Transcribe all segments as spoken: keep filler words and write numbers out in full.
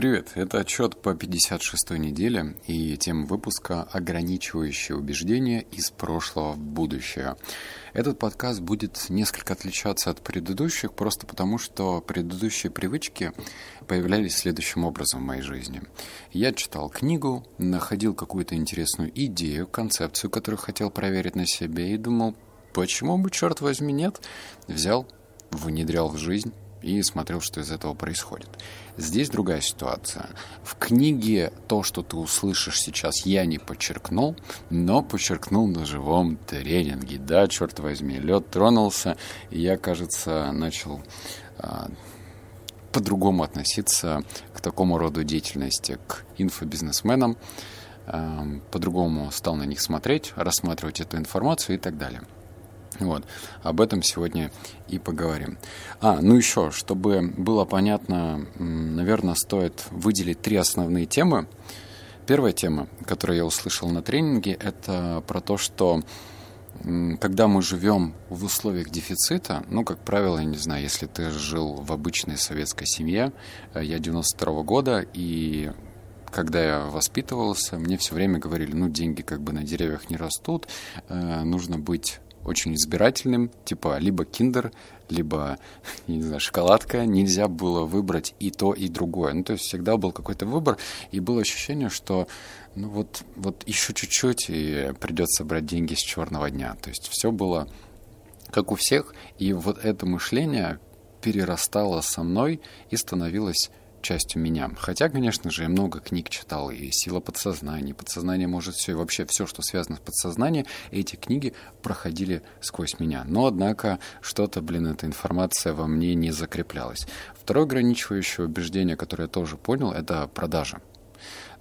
Привет, это отчет по пятьдесят шестой неделе и тема выпуска «Ограничивающие убеждения из прошлого в будущее». Этот подкаст будет несколько отличаться от предыдущих, просто потому что предыдущие привычки появлялись следующим образом в моей жизни. Я читал книгу, находил какую-то интересную идею, концепцию, которую хотел проверить на себе и думал, почему бы, черт возьми, нет, взял, внедрял в жизнь и смотрел, что из этого происходит. Здесь другая ситуация. В книге то, что ты услышишь сейчас, я не подчеркнул, но подчеркнул на живом тренинге. Да, черт возьми, лед тронулся, и я, кажется, начал а, по-другому относиться к такому роду деятельности, к инфобизнесменам, а, по-другому стал на них смотреть, рассматривать эту информацию и так далее. Вот, об этом сегодня и поговорим. А, ну еще, чтобы было понятно, наверное, стоит выделить три основные темы. Первая тема, которую я услышал на тренинге, это про то, что когда мы живем в условиях дефицита, ну, как правило, я не знаю, если ты жил в обычной советской семье, я девяносто второго года, и когда я воспитывался, мне все время говорили, ну, деньги как бы на деревьях не растут, нужно быть очень избирательным, типа либо киндер, либо, не знаю, шоколадка. Нельзя было выбрать и то, и другое. Ну, то есть всегда был какой-то выбор, и было ощущение, что ну вот, вот еще чуть-чуть, и придется брать деньги с черного дня. То есть все было как у всех, и вот это мышление перерастало со мной и становилось частью меня. Хотя, конечно же, я много книг читал, и «Сила подсознания», и «Подсознание может все», и вообще все, что связано с подсознанием, эти книги проходили сквозь меня. Но, однако, что-то, блин, эта информация во мне не закреплялась. Второе ограничивающее убеждение, которое я тоже понял, это продажи.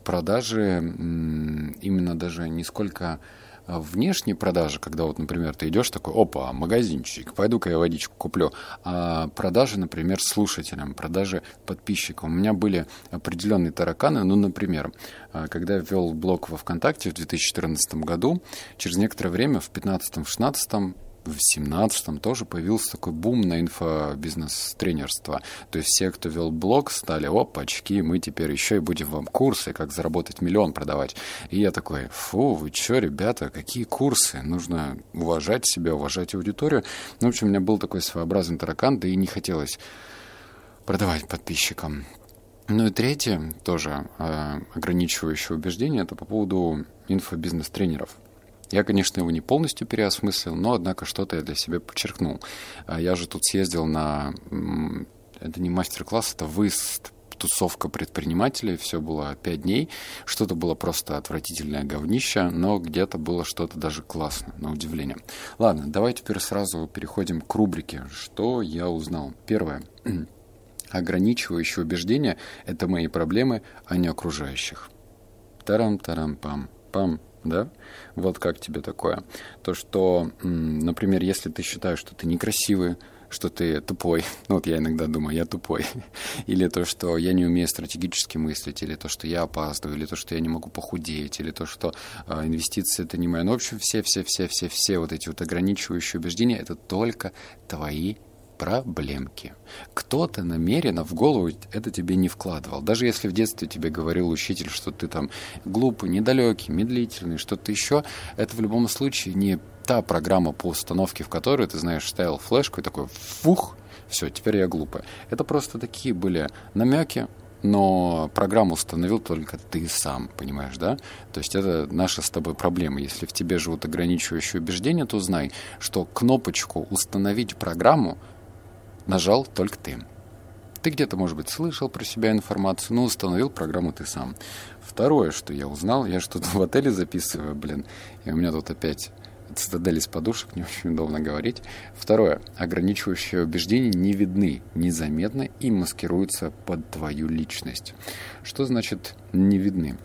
Продажи, именно даже не сколько внешние продажи, когда вот, например, ты идешь такой, опа, магазинчик, пойду-ка я водичку куплю, а продажи, например, слушателям, продажи подписчикам. У меня были определенные тараканы, ну, например, когда я ввел блог во ВКонтакте в две тысячи четырнадцатом году, через некоторое время в пятнадцатом-шестнадцатом в семнадцатом тоже появился такой бум на инфобизнес-тренерство. То есть все, кто вел блог, стали, опачки, мы теперь еще и будем вам курсы, как заработать миллион продавать. И я такой, фу, вы че, ребята, какие курсы? Нужно уважать себя, уважать аудиторию. Ну, в общем, у меня был такой своеобразный таракан, да и не хотелось продавать подписчикам. Ну и третье, тоже э, ограничивающее убеждение, это по поводу инфобизнес-тренеров. Я, конечно, его не полностью переосмыслил, но, однако, что-то я для себя подчеркнул. Я же тут съездил на... Это не мастер-класс, это выезд, тусовка предпринимателей. Все было пять дней. Что-то было просто отвратительное говнище, но где-то было что-то даже классное, на удивление. Ладно, давай теперь сразу переходим к рубрике «Что я узнал?». Первое. Ограничивающие убеждения – это мои проблемы, а не окружающих. Тарам-тарам-пам-пам. Да? Вот как тебе такое? То, что, например, если ты считаешь, что ты некрасивый, что ты тупой, ну вот я иногда думаю, я тупой, или то, что я не умею стратегически мыслить, или то, что я опаздываю, или то, что я не могу похудеть, или то, что э, инвестиции – это не моя, но в общем все-все-все-все-все вот эти вот ограничивающие убеждения – это только твои проблемки. Кто-то намеренно в голову это тебе не вкладывал. Даже если в детстве тебе говорил учитель, что ты там глупый, недалекий, медлительный, что-то еще, это в любом случае не та программа по установке, в которую, ты знаешь, ставил флешку и такой «фух, все, теперь я глупый». Это просто такие были намеки, но программу установил только ты сам, понимаешь, да? То есть это наша с тобой проблема. Если в тебе живут ограничивающие убеждения, то знай, что кнопочку «установить программу» нажал только ты. Ты где-то, может быть, слышал про себя информацию, но установил программу ты сам. Второе, что я узнал, я что-то в отеле записываю, блин, и у меня тут опять цитадель из подушек, не очень удобно говорить. Второе, ограничивающие убеждения не видны, незаметны и маскируются под твою личность. Что значит «не видны»?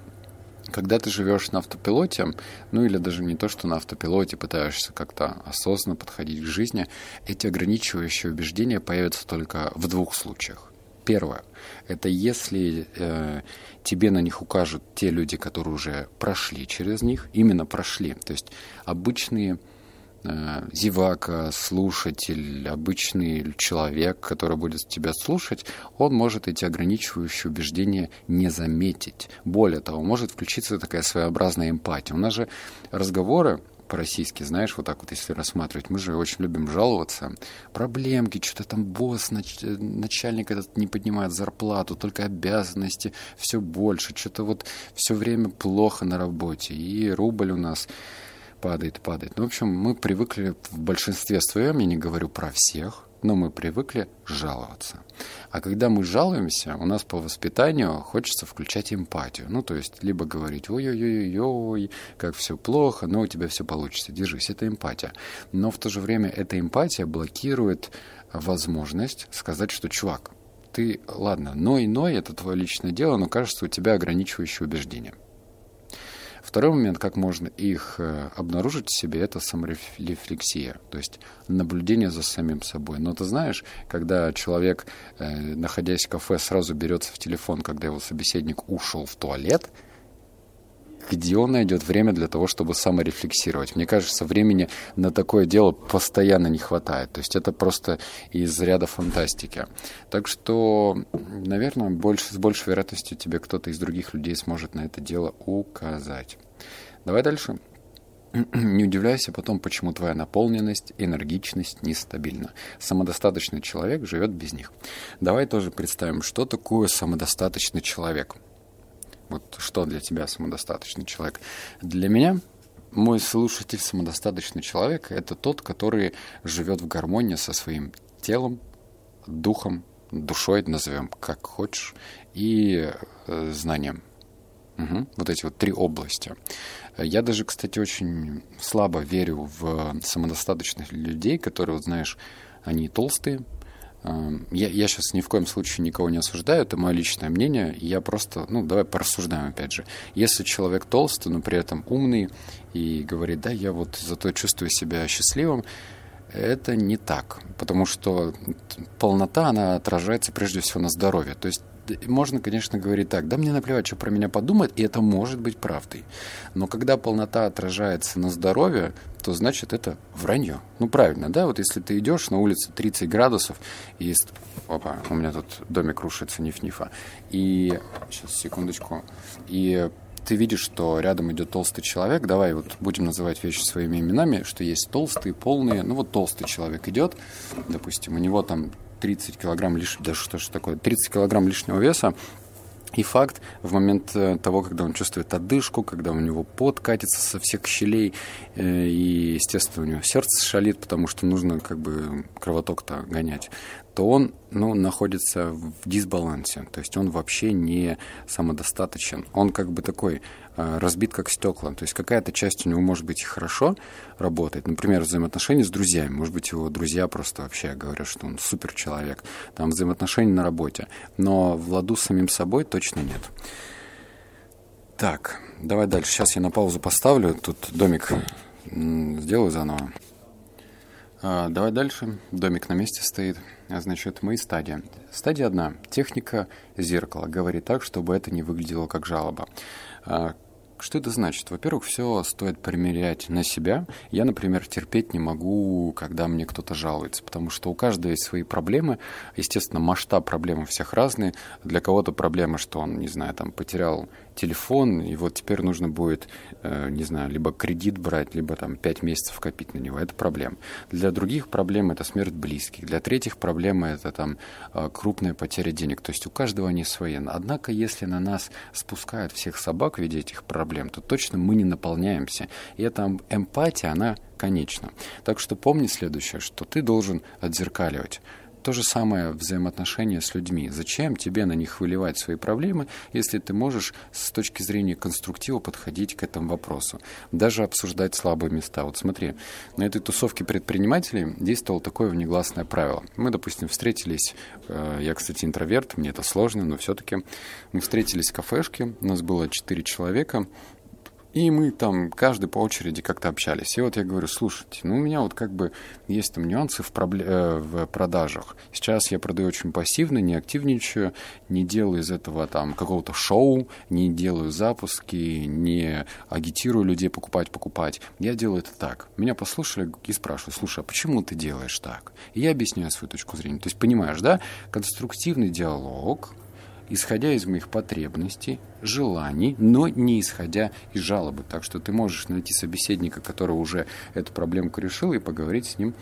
Когда ты живешь на автопилоте, ну или даже не то, что на автопилоте, пытаешься как-то осознанно подходить к жизни, эти ограничивающие убеждения появятся только в двух случаях. Первое – это если э, тебе на них укажут те люди, которые уже прошли через них, именно прошли, то есть обычные зевака, слушатель, обычный человек, который будет тебя слушать, он может эти ограничивающие убеждения не заметить. Более того, может включиться такая своеобразная эмпатия. У нас же разговоры по-российски, знаешь, вот так вот, если рассматривать, мы же очень любим жаловаться. Проблемки, что-то там босс, нач... начальник этот не поднимает зарплату, только обязанности все больше, что-то вот все время плохо на работе, и рубль у нас падает, падает. Ну, в общем, мы привыкли в большинстве своем, я не говорю про всех, но мы привыкли жаловаться. А когда мы жалуемся, у нас по воспитанию хочется включать эмпатию. Ну, то есть, либо говорить «Ой-ой-ой-ой, как все плохо, но у тебя все получится, держись». Это эмпатия. Но в то же время эта эмпатия блокирует возможность сказать, что «Чувак, ты, ладно, ной-ной, это твое личное дело, но кажется, у тебя ограничивающие убеждения». Второй момент, как можно их обнаружить в себе, это саморефлексия, то есть наблюдение за самим собой. Но ты знаешь, когда человек, находясь в кафе, сразу берется в телефон, когда его собеседник ушел в туалет, где он найдет время для того, чтобы саморефлексировать? Мне кажется, времени на такое дело постоянно не хватает. То есть это просто из ряда фантастики. Так что, наверное, больше, с большей вероятностью тебе кто-то из других людей сможет на это дело указать. Давай дальше. Не удивляйся потом, почему твоя наполненность, энергичность нестабильна. Самодостаточный человек живет без них. Давай тоже представим, что такое самодостаточный человек. Вот что для тебя самодостаточный человек? Для меня мой слушатель самодостаточный человек — это тот, который живет в гармонии со своим телом, духом, душой, назовем как хочешь, и э, знанием. Угу. Вот эти вот три области. Я даже, кстати, очень слабо верю в самодостаточных людей, которые, вот, знаешь, они толстые. Я, я сейчас ни в коем случае никого не осуждаю, это мое личное мнение, я просто, ну, давай порассуждаем опять же. Если человек толстый, но при этом умный, и говорит, да, я вот зато чувствую себя счастливым, это не так, потому что полнота, она отражается прежде всего на здоровье. То есть можно, конечно, говорить так, да, мне наплевать, что про меня подумают, и это может быть правдой. Но когда полнота отражается на здоровье, то значит это вранье. Ну, правильно, да? Вот если ты идешь на улице тридцать градусов, и... Опа, у меня тут домик рушится, ниф-нифа. И... Сейчас, секундочку. И... Ты видишь, что рядом идет толстый человек. Давай вот будем называть вещи своими именами, что есть толстые, полные. Ну вот толстый человек идет, допустим, у него там тридцать килограмм лишнего, да что ж такое, тридцать килограмм лишнего веса. И факт, в момент того, когда он чувствует одышку, когда у него пот катится со всех щелей, и, естественно, у него сердце шалит, потому что нужно как бы кровоток-то гонять, то он, ну, находится в дисбалансе. То есть он вообще не самодостаточен. Он как бы такой разбит, как стекла. То есть какая-то часть у него, может быть, и хорошо работает. Например, взаимоотношения с друзьями. Может быть, его друзья просто вообще говорят, что он суперчеловек. Там взаимоотношения на работе. Но в ладу с самим собой точно нет. Так, давай дальше. Сейчас я на паузу поставлю. Тут домик сделаю заново. Давай дальше. Домик на месте стоит. Значит, мои стадии. Стадия одна. Техника зеркала. Говори так, чтобы это не выглядело как жалоба. Что это значит? Во-первых, все стоит примерять на себя. Я, например, терпеть не могу, когда мне кто-то жалуется, потому что у каждого есть свои проблемы. Естественно, масштаб проблем у всех разный. Для кого-то проблема, что он, не знаю, там, потерял телефон, и вот теперь нужно будет, не знаю, либо кредит брать, либо там пять месяцев копить на него. Это проблема. Для других проблем это смерть близких. Для третьих проблема это там крупная потеря денег. То есть у каждого они свои. Однако, если на нас спускают всех собак в виде этих проблем, то точно мы не наполняемся. И эта эмпатия, она конечна. Так что помни следующее, что ты должен отзеркаливать. То же самое взаимоотношение с людьми. Зачем тебе на них выливать свои проблемы, если ты можешь с точки зрения конструктива подходить к этому вопросу? Даже обсуждать слабые места. Вот смотри, на этой тусовке предпринимателей действовало такое внегласное правило. Мы, допустим, встретились, я, кстати, интроверт, мне это сложно, но все-таки мы встретились в кафешке, у нас было четыре человека, И мы там каждый по очереди как-то общались. И вот я говорю, слушайте, ну у меня вот как бы есть там нюансы в, пробле... э, в продажах. Сейчас я продаю очень пассивно, не активничаю, не делаю из этого там какого-то шоу, не делаю запуски, не агитирую людей покупать, покупать. Я делаю это так. Меня послушали и спрашивают, слушай, а почему ты делаешь так? И я объясняю свою точку зрения. То есть понимаешь, да, конструктивный диалог, исходя из моих потребностей, желаний, но не исходя из жалобы. Так что ты можешь найти собеседника, который уже эту проблемку решил, и поговорить с ним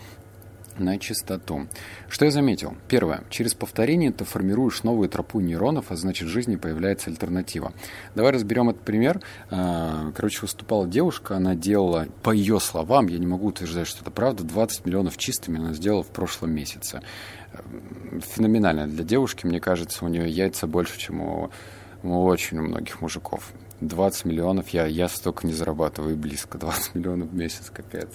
на чистоту. Что я заметил? Первое. Через повторение ты формируешь новую тропу нейронов, а значит, в жизни появляется альтернатива. Давай разберем этот пример. Короче, выступала девушка, она делала, по ее словам, я не могу утверждать, что это правда, двадцать миллионов чистыми она сделала в прошлом месяце. Феноменально для девушки, мне кажется, у нее яйца больше, чем у, у очень многих мужиков. двадцать миллионов, я, я столько не зарабатываю, близко, двадцать миллионов в месяц, капец.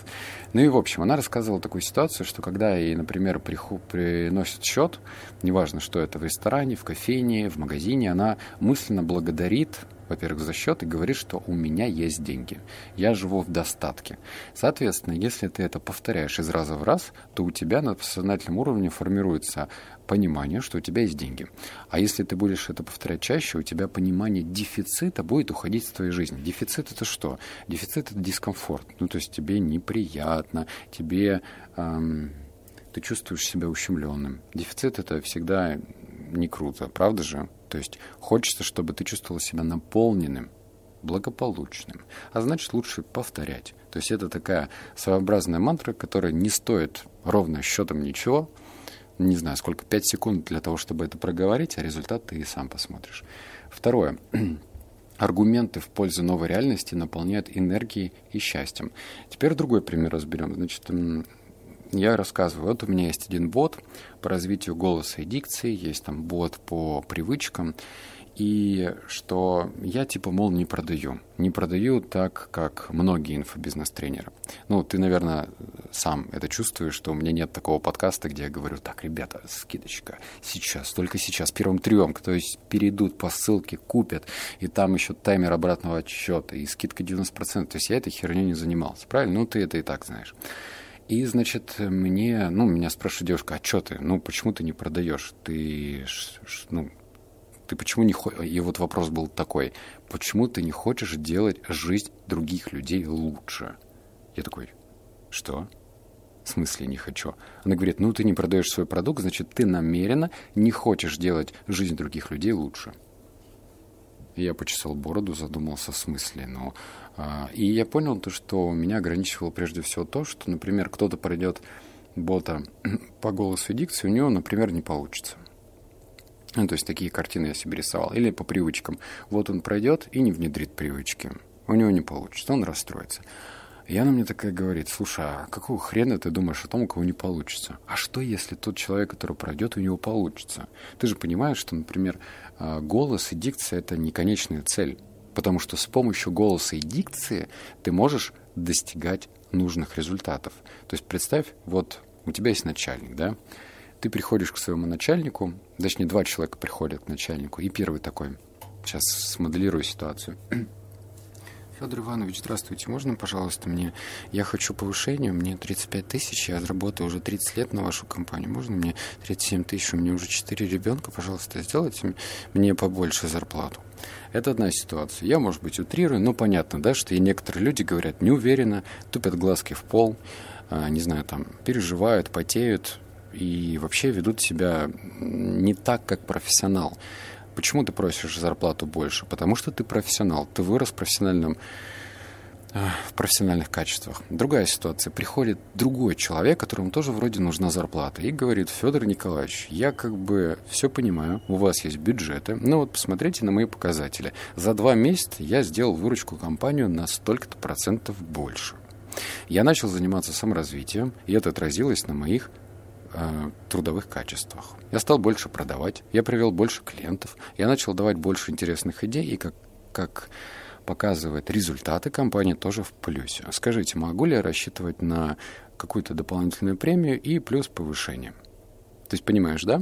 Ну и, в общем, она рассказывала такую ситуацию, что когда ей, например, приху, приносят счет, неважно, что это, в ресторане, в кофейне, в магазине, она мысленно благодарит, во-первых, за счет и говорит, что у меня есть деньги, я живу в достатке. Соответственно, если ты это повторяешь из раза в раз, то у тебя на подсознательном уровне формируется понимание, что у тебя есть деньги. А если ты будешь это повторять чаще, у тебя понимание дефицита будет уходить из твоей жизни. Дефицит — это что? Дефицит — это дискомфорт. Ну, то есть тебе неприятно, тебе, эм, ты чувствуешь себя ущемленным. Дефицит — это всегда не круто, правда же? То есть хочется, чтобы ты чувствовал себя наполненным, благополучным. А значит, лучше повторять. То есть это такая своеобразная мантра, которая не стоит ровно счетом ничего. Не знаю, сколько, пять секунд для того, чтобы это проговорить, а результат ты и сам посмотришь. Второе. Аргументы в пользу новой реальности наполняют энергией и счастьем. Теперь другой пример разберем. Значит, я рассказываю, вот у меня есть один бот по развитию голоса и дикции, есть там бот по привычкам, и что я типа, мол, не продаю. Не продаю так, как многие инфобизнес-тренеры. Ну, ты, наверное, сам это чувствуешь, что у меня нет такого подкаста, где я говорю, так, ребята, скидочка, сейчас, только сейчас, первым трем, кто перейдут по ссылке, купят, и там еще таймер обратного отсчета, и скидка девяносто процентов. То есть я этой херней не занимался, правильно? Ну, ты это и так знаешь. И, значит, мне, ну, меня спрашивает девушка, а что ты, ну, почему ты не продаешь? Ты, ну, ты почему не хочешь? И вот вопрос был такой, почему ты не хочешь делать жизнь других людей лучше? Я такой, что? В смысле не хочу? Она говорит, ну, ты не продаешь свой продукт, значит, ты намеренно не хочешь делать жизнь других людей лучше. Я почесал бороду, задумался в смысле. Но, а, и я понял, то, что меня ограничивало прежде всего то, что, например, кто-то пройдет бота по голосу и дикции, у него, например, не получится. Ну, то есть такие картины я себе рисовал. Или по привычкам. Вот он пройдет и не внедрит привычки. У него не получится, он расстроится. И она мне такая говорит, слушай, а какого хрена ты думаешь о том, у кого не получится? А что, если тот человек, который пройдет, у него получится? Ты же понимаешь, что, например, голос и дикция – это не конечная цель, потому что с помощью голоса и дикции ты можешь достигать нужных результатов. То есть представь, вот у тебя есть начальник, да? Ты приходишь к своему начальнику, точнее, два человека приходят к начальнику, и первый такой, сейчас смоделирую ситуацию – Федор Иванович, здравствуйте, можно, пожалуйста, мне? Я хочу повышения, мне тридцать пять тысяч, я работаю уже тридцать лет на вашу компанию. Можно мне тридцать семь тысяч, у меня уже четыре ребенка, пожалуйста, сделайте мне побольше зарплату. Это одна ситуация. Я, может быть, утрирую, но понятно, да, что и некоторые люди говорят неуверенно, тупят глазки в пол, не знаю, там, переживают, потеют и вообще ведут себя не так, как профессионал. Почему ты просишь зарплату больше? Потому что ты профессионал, ты вырос в, профессиональном, в профессиональных качествах. Другая ситуация. Приходит другой человек, которому тоже вроде нужна зарплата, и говорит, Федор Николаевич, я как бы все понимаю, у вас есть бюджеты, но вот посмотрите на мои показатели. За два месяца я сделал выручку компанию на столько-то процентов больше. Я начал заниматься саморазвитием, и это отразилось на моих трудовых качествах. Я стал больше продавать, я привел больше клиентов, я начал давать больше интересных идей, и, как, как показывает результаты, компания тоже в плюсе. Скажите, могу ли я рассчитывать на какую-то дополнительную премию и плюс повышение? То есть, понимаешь, да?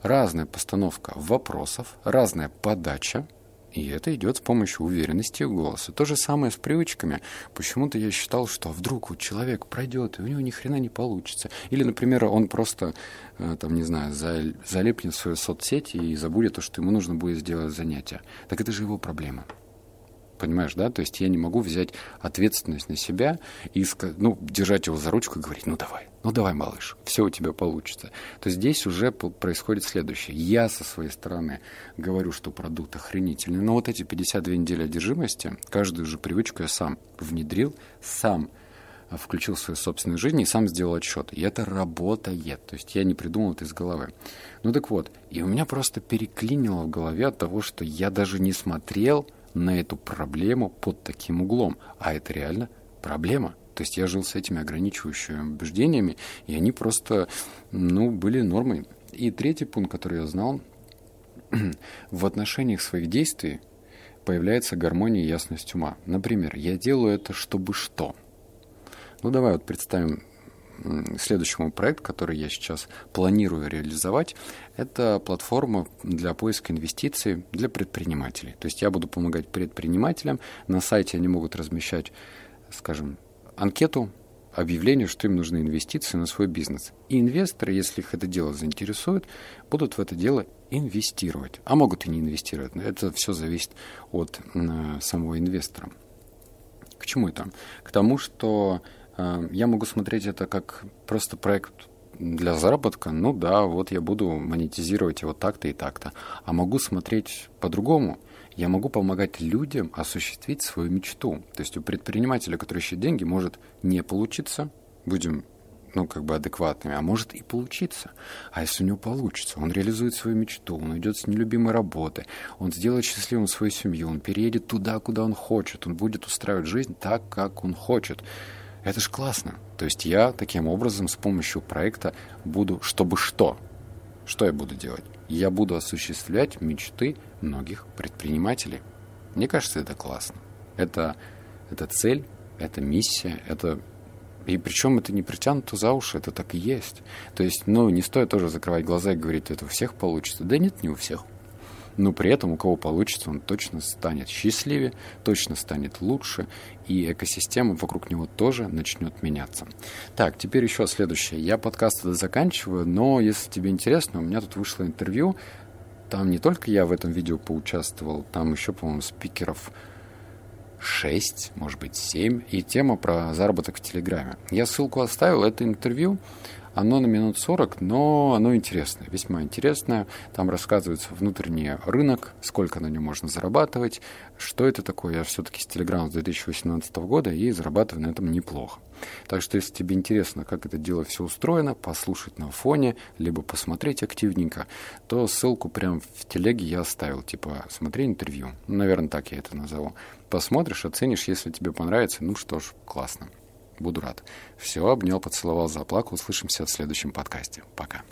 Разная постановка вопросов, разная подача, И это идет с помощью уверенности голоса. То же самое с привычками. Почему-то я считал, что вдруг вот человек пройдет, и у него ни хрена не получится. Или, например, он просто, там, не знаю, залепнет в свою соцсеть и забудет то, что ему нужно будет сделать занятие. Так это же его проблема. Понимаешь, да? То есть я не могу взять ответственность на себя и ну, держать его за ручку и говорить, ну давай, ну давай, малыш, все у тебя получится. То есть здесь уже происходит следующее. Я со своей стороны говорю, что продукт охренительный, но вот эти пятьдесят две недели одержимости, каждую же привычку я сам внедрил, сам включил в свою собственную жизнь и сам сделал отсчет. И это работает. То есть я не придумал это из головы. Ну так вот, и у меня просто переклинило в голове от того, что я даже не смотрел на эту проблему под таким углом. А это реально проблема. То есть я жил с этими ограничивающими убеждениями, и они просто, ну, были нормой. И третий пункт, который я знал, в отношениях своих действий появляется гармония и ясность ума. Например, я делаю это чтобы что? Ну, давай вот представим следующий мой проект, который я сейчас планирую реализовать, это платформа для поиска инвестиций для предпринимателей. То есть я буду помогать предпринимателям. На сайте они могут размещать, скажем, анкету, объявление, что им нужны инвестиции на свой бизнес. И инвесторы, если их это дело заинтересует, будут в это дело инвестировать. А могут и не инвестировать. Это все зависит от самого инвестора. К чему это? К тому, что я могу смотреть это как просто проект для заработка. Ну да, вот я буду монетизировать его так-то и так-то. А могу смотреть по-другому. Я могу помогать людям осуществить свою мечту. То есть у предпринимателя, который ищет деньги, может не получиться. Будем, ну, как бы адекватными. А может и получиться. А если у него получится, он реализует свою мечту, он уйдет с нелюбимой работы, он сделает счастливым свою семью, он переедет туда, куда он хочет, он будет устраивать жизнь так, как он хочет. Это ж классно. То есть я таким образом с помощью проекта буду, чтобы что? Что я буду делать? Я буду осуществлять мечты многих предпринимателей. Мне кажется, это классно. Это, это цель, это миссия, это... И причем это не притянуто за уши, это так и есть. То есть, ну, не стоит тоже закрывать глаза и говорить, это у всех получится. Да нет, не у всех. Но при этом у кого получится, он точно станет счастливее, точно станет лучше, и экосистема вокруг него тоже начнет меняться. Так, теперь еще следующее. Я подкаст заканчиваю, но если тебе интересно, у меня тут вышло интервью. Там не только я в этом видео поучаствовал, там еще, по-моему, спикеров шесть, может быть, семь, и тема про заработок в Телеграме. Я ссылку оставил, это интервью. Оно на минут сорок, но оно интересное, весьма интересное. Там рассказывается внутренний рынок, сколько на нем можно зарабатывать, что это такое. Я все-таки с Телеграма с две тысячи восемнадцатого года и зарабатываю на этом неплохо. Так что, если тебе интересно, как это дело все устроено, послушать на фоне, либо посмотреть активненько, то ссылку прямо в телеге я оставил, типа «смотри интервью». Наверное, так я это назову. Посмотришь, оценишь, если тебе понравится, ну что ж, классно. Буду рад. Все, обнял, поцеловал, заплакал. Услышимся в следующем подкасте. Пока.